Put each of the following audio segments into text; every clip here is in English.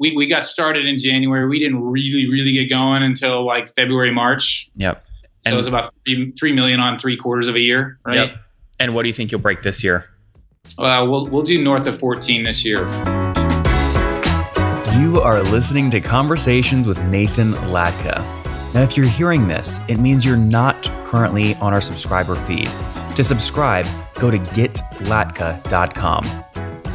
we got started in January. We didn't really get going until like February, March. Yep. So it was about 3 million on 3 quarters of a year, right? Yep. And what do you think you'll break this year? We'll do north of 14 this year. You are listening to Conversations with Nathan Latka. Now, if you're hearing this, it means you're not currently on our subscriber feed. To subscribe, go to getlatka.com.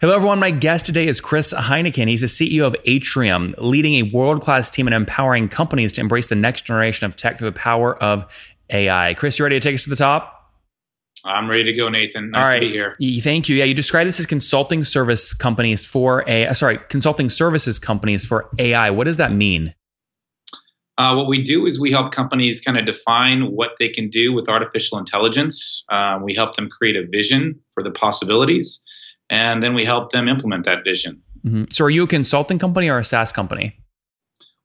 Hello, everyone. My guest today is Chris Heineken. He's the CEO of Atrium, leading a world-class team and empowering companies to embrace the next generation of tech through the power of AI. Chris, you ready to take us to the top? I'm ready to go, Nathan. Nice to be here. Thank you. Yeah, you described this as consulting services companies for AI. What does that mean? What we do is we help companies kind of define what they can do with artificial intelligence. We help them create a vision for the possibilities. And then we help them implement that vision. Mm-hmm. So are you a consulting company or a SaaS company?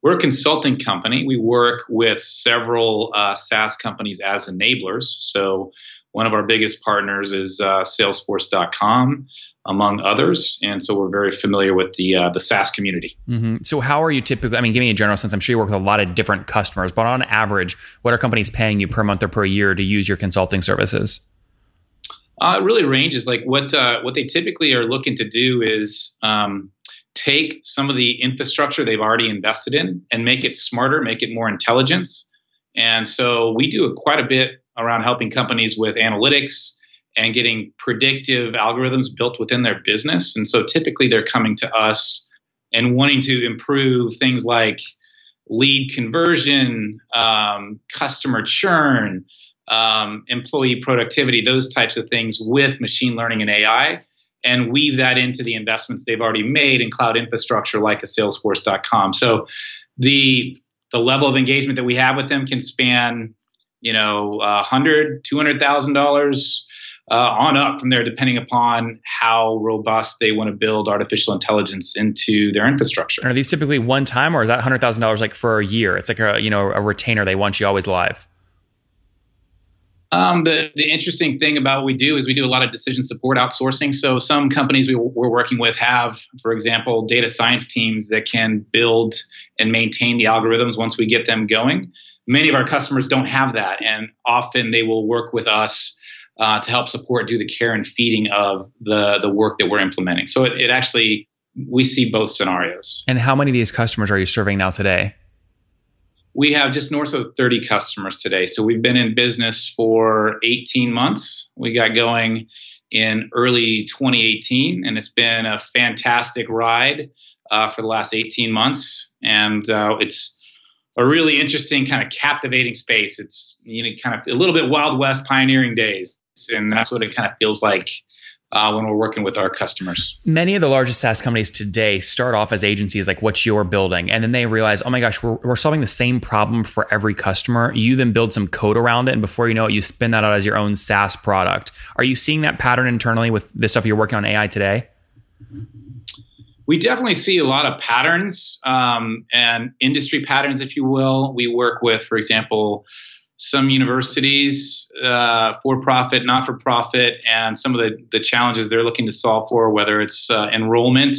We're a consulting company. We work with several SaaS companies as enablers. So one of our biggest partners is Salesforce.com, among others. And so we're very familiar with the SaaS community. Mm-hmm. So how are you typically, give me a general sense. I'm sure you work with a lot of different customers, but on average, what are companies paying you per month or per year to use your consulting services? It really ranges. Like what they typically are looking to do is take some of the infrastructure they've already invested in and make it smarter, make it more intelligent. And so we do quite a bit around helping companies with analytics and getting predictive algorithms built within their business. And so typically they're coming to us and wanting to improve things like lead conversion, customer churn, employee productivity, those types of things with machine learning and AI, and weave that into the investments they've already made in cloud infrastructure like a Salesforce.com. So the level of engagement that we have with them can span, $100,000, $200,000 on up from there, depending upon how robust they want to build artificial intelligence into their infrastructure. And are these typically one time, or is that $100,000 like for a year? It's like a retainer. They want you always live. The interesting thing about what we do is we do a lot of decision support outsourcing. So some companies we're working with have, for example, data science teams that can build and maintain the algorithms once we get them going. Many of our customers don't have that, and often they will work with us to help support, do the care and feeding of the work that we're implementing. So it actually, we see both scenarios. And how many of these customers are you serving now today? We have just north of 30 customers today. So we've been in business for 18 months. We got going in early 2018, and it's been a fantastic ride for the last 18 months. And it's a really interesting, kind of captivating space. It's kind of a little bit Wild West pioneering days, and that's what it kind of feels like when we're working with our customers. Many of the largest SaaS companies today start off as agencies like what you're building. And then they realize, oh my gosh, we're solving the same problem for every customer. You then build some code around it. And before you know it, you spin that out as your own SaaS product. Are you seeing that pattern internally with the stuff you're working on AI today? We definitely see a lot of patterns and industry patterns, if you will. We work with, for example, some universities, for-profit, not-for-profit, and some of the challenges they're looking to solve for, whether it's enrollment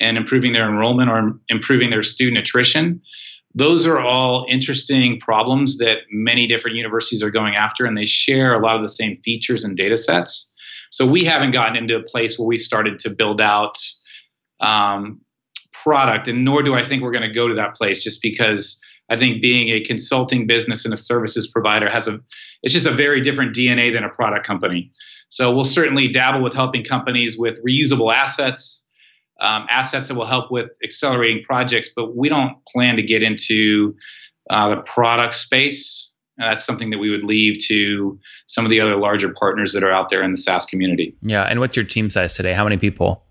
and improving their enrollment or improving their student attrition. Those are all interesting problems that many different universities are going after, and they share a lot of the same features and data sets. So we haven't gotten into a place where we've started to build out product, and nor do I think we're going to go to that place, just because I think being a consulting business and a services provider has it's just a very different DNA than a product company. So we'll certainly dabble with helping companies with reusable assets, assets that will help with accelerating projects, but we don't plan to get into the product space. That's something that we would leave to some of the other larger partners that are out there in the SaaS community. Yeah. And what's your team size today? How many people?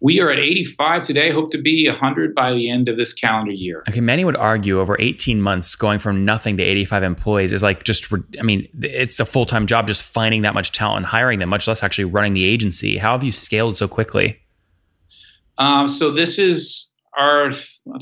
We are at 85 today, hope to be 100 by the end of this calendar year. Okay, many would argue over 18 months, going from nothing to 85 employees is like just, I mean, it's a full-time job just finding that much talent and hiring them, much less actually running the agency. How have you scaled so quickly? So this is our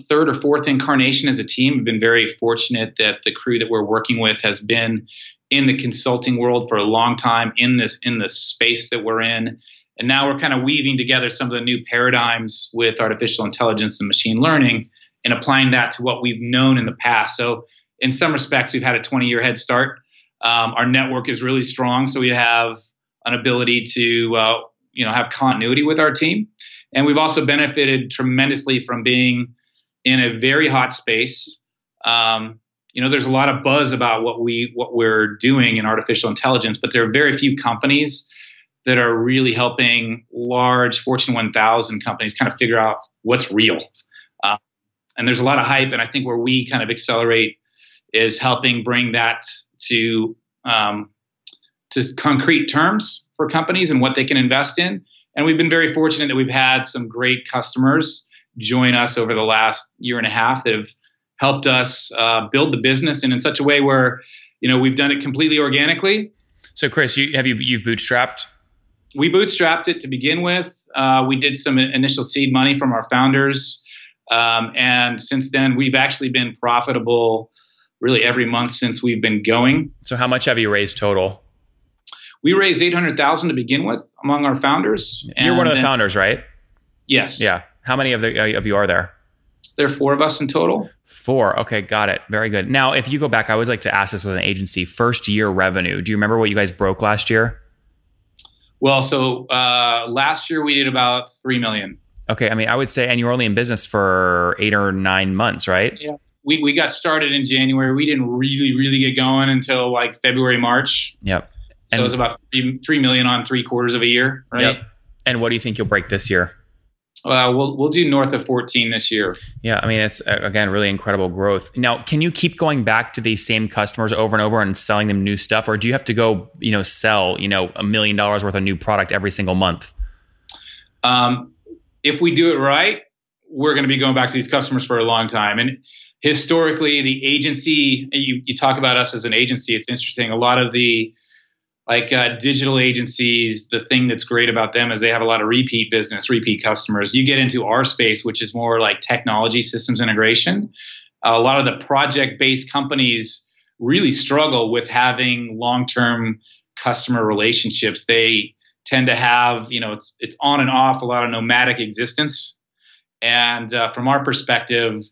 third or fourth incarnation as a team. We've been very fortunate that the crew that we're working with has been in the consulting world for a long time, in the space that we're in. And now we're kind of weaving together some of the new paradigms with artificial intelligence and machine learning and applying that to what we've known in the past. So in some respects, we've had a 20-year head start. Our network is really strong, so we have an ability to have continuity with our team. And we've also benefited tremendously from being in a very hot space. There's a lot of buzz about what we're doing in artificial intelligence, but there are very few companies that are really helping large Fortune 1000 companies kind of figure out what's real. And there's a lot of hype, and I think where we kind of accelerate is helping bring that to concrete terms for companies and what they can invest in. And we've been very fortunate that we've had some great customers join us over the last year and a half that have helped us build the business, and in such a way where, we've done it completely organically. So Chris, you've bootstrapped? We bootstrapped it to begin with. We did some initial seed money from our founders. And since then, we've actually been profitable really every month since we've been going. So how much have you raised total? We raised $800,000 to begin with among our founders. You're one of the founders, right? Yes. Yeah. How many of you are there? There are four of us in total. Four. Okay, got it. Very good. Now, if you go back, I always like to ask this with an agency, first year revenue. Do you remember what you guys broke last year? Well, so last year we did about $3 million. Okay. I mean, I would say, and you were only in business for 8 or 9 months, right? Yeah. We got started in January. We didn't really get going until like February, March. Yep. So it was about $3 million on 3 quarters of a year, right? Yep. And what do you think you'll break this year? We'll do north of 14 this year. Yeah, I mean, it's, again, really incredible growth. Now, can you keep going back to these same customers over and over and selling them new stuff? Or do you have to go, sell, $1 million worth of new product every single month? If we do it right, we're going to be going back to these customers for a long time. And historically, the agency, you talk about us as an agency, it's interesting. A lot of the digital agencies, the thing that's great about them is they have a lot of repeat business, repeat customers. You get into our space, which is more like technology systems integration. A lot of the project-based companies really struggle with having long-term customer relationships. They tend to have, it's on and off, a lot of nomadic existence. And from our perspective,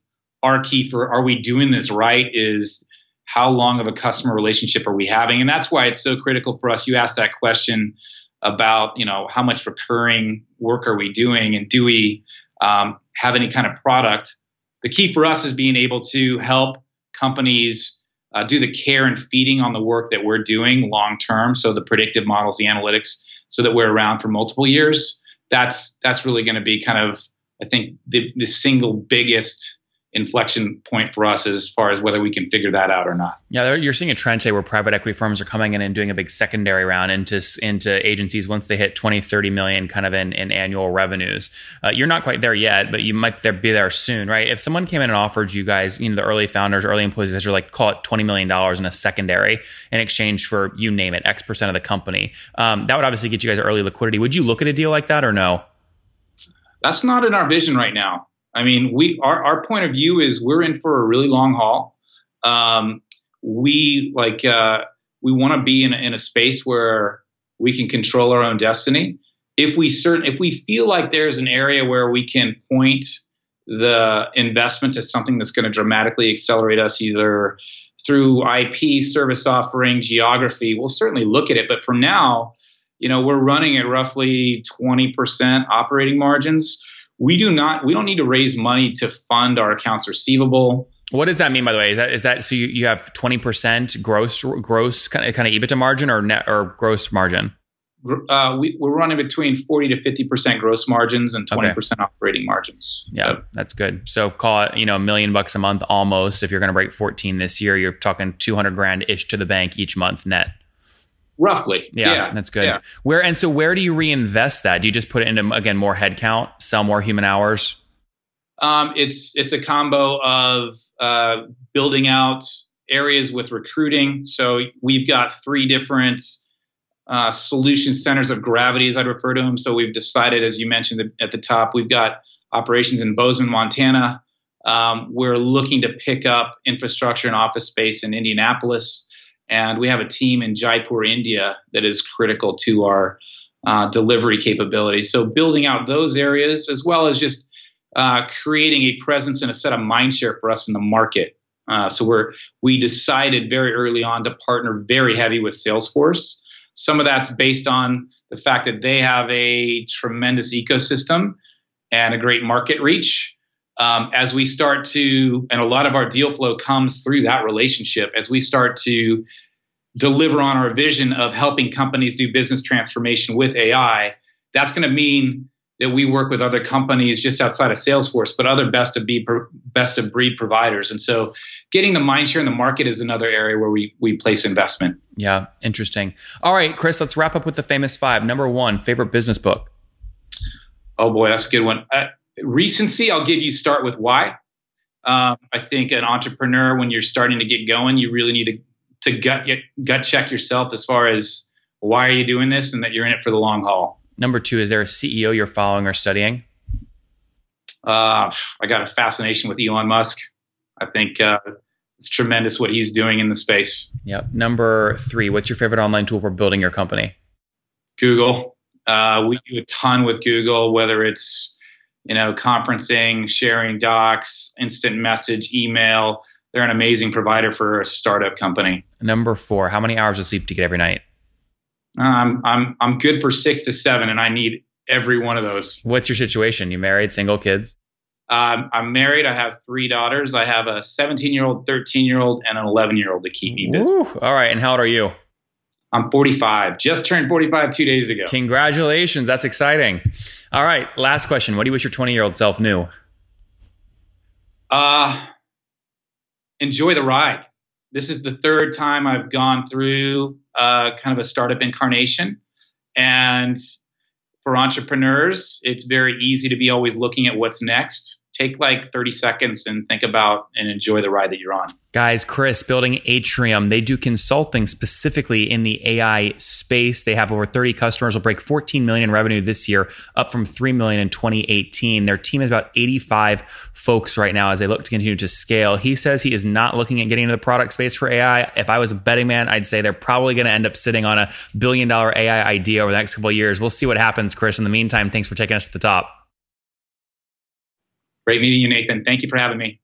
our key for are we doing this right is how long of a customer relationship are we having? And that's why it's so critical for us. You asked that question about, how much recurring work are we doing, and do we have any kind of product? The key for us is being able to help companies do the care and feeding on the work that we're doing long-term. So the predictive models, the analytics, so that we're around for multiple years. That's really going to be kind of, I think, the single biggest inflection point for us as far as whether we can figure that out or not. Yeah, you're seeing a trend today where private equity firms are coming in and doing a big secondary round into agencies once they hit 20, 30 million kind of in annual revenues. You're not quite there yet, but you might be there soon, right? If someone came in and offered you guys, the early founders, early employees, guys are like, call it $20 million in a secondary in exchange for, you name it, X% of the company. That would obviously get you guys early liquidity. Would you look at a deal like that or no? That's not in our vision right now. I mean, our point of view is we're in for a really long haul. We want to be in a space where we can control our own destiny. If we feel like there's an area where we can point the investment is something that's going to dramatically accelerate us either through IP, service offering, geography, we'll certainly look at it. But for now, you know, we're running at roughly 20% operating margins. We don't need to raise money to fund our accounts receivable. What does that mean, by the way? Is that so you have 20% gross kind of EBITDA margin or net or gross margin? We're running between 40 to 50% gross margins and 20% operating margins. Yeah, that's good. So call it, $1 million bucks a month almost. If you're going to break 14 this year, you're talking $200,000-ish to the bank each month net. Roughly. Yeah. That's good. Yeah. Where do you reinvest that? Do you just put it into, again, more headcount, sell more human hours? It's a combo of building out areas with recruiting. So we've got 3 different solution centers of gravity, as I'd refer to them. So we've decided, as you mentioned at the top, we've got operations in Bozeman, Montana. We're looking to pick up infrastructure and office space in Indianapolis. And we have a team in Jaipur, India, that is critical to our delivery capabilities. So building out those areas, as well as just creating a presence and a set of mindshare for us in the market. So we decided very early on to partner very heavy with Salesforce. Some of that's based on the fact that they have a tremendous ecosystem and a great market reach. As we start to, and a lot of our deal flow comes through that relationship, as we start to deliver on our vision of helping companies do business transformation with AI, that's going to mean that we work with other companies just outside of Salesforce, but other best of breed providers. And so getting the mindshare in the market is another area where we place investment. Yeah, interesting. All right, Chris, let's wrap up with the famous 5. Number 1, favorite business book. Oh boy, that's a good one. Recency, I'll give you Start With Why. I think an entrepreneur, when you're starting to get going, you really need to gut check yourself as far as why are you doing this and that you're in it for the long haul. Number 2, is there a CEO you're following or studying? I got a fascination with Elon Musk. I think it's tremendous what he's doing in the space. Yep. Number 3, what's your favorite online tool for building your company? Google. We do a ton with Google, whether it's conferencing, sharing docs, instant message, email. They're an amazing provider for a startup company. Number 4, how many hours of sleep do you get every night? I'm good for 6 to 7, and I need every one of those. What's your situation? You married, single, kids? I'm married. I have 3 daughters. I have a 17-year-old, 13-year-old, and an 11-year-old to keep me busy. Ooh, all right. And how old are you? I'm 45. Just turned 45 2 days ago. Congratulations. That's exciting. All right. Last question. What do you wish your 20-year-old self knew? Enjoy the ride. This is the 3rd time I've gone through kind of a startup incarnation. And for entrepreneurs, it's very easy to be always looking at what's next. Take like 30 seconds and think about and enjoy the ride that you're on. Guys, Chris, building Atrium, they do consulting specifically in the AI space. They have over 30 customers. Will break 14 million in revenue this year, up from 3 million in 2018. Their team is about 85 folks right now as they look to continue to scale. He says he is not looking at getting into the product space for AI. If I was a betting man, I'd say they're probably going to end up sitting on a $1 billion AI idea over the next couple of years. We'll see what happens, Chris. In the meantime, thanks for taking us to the top. Great meeting you, Nathan. Thank you for having me.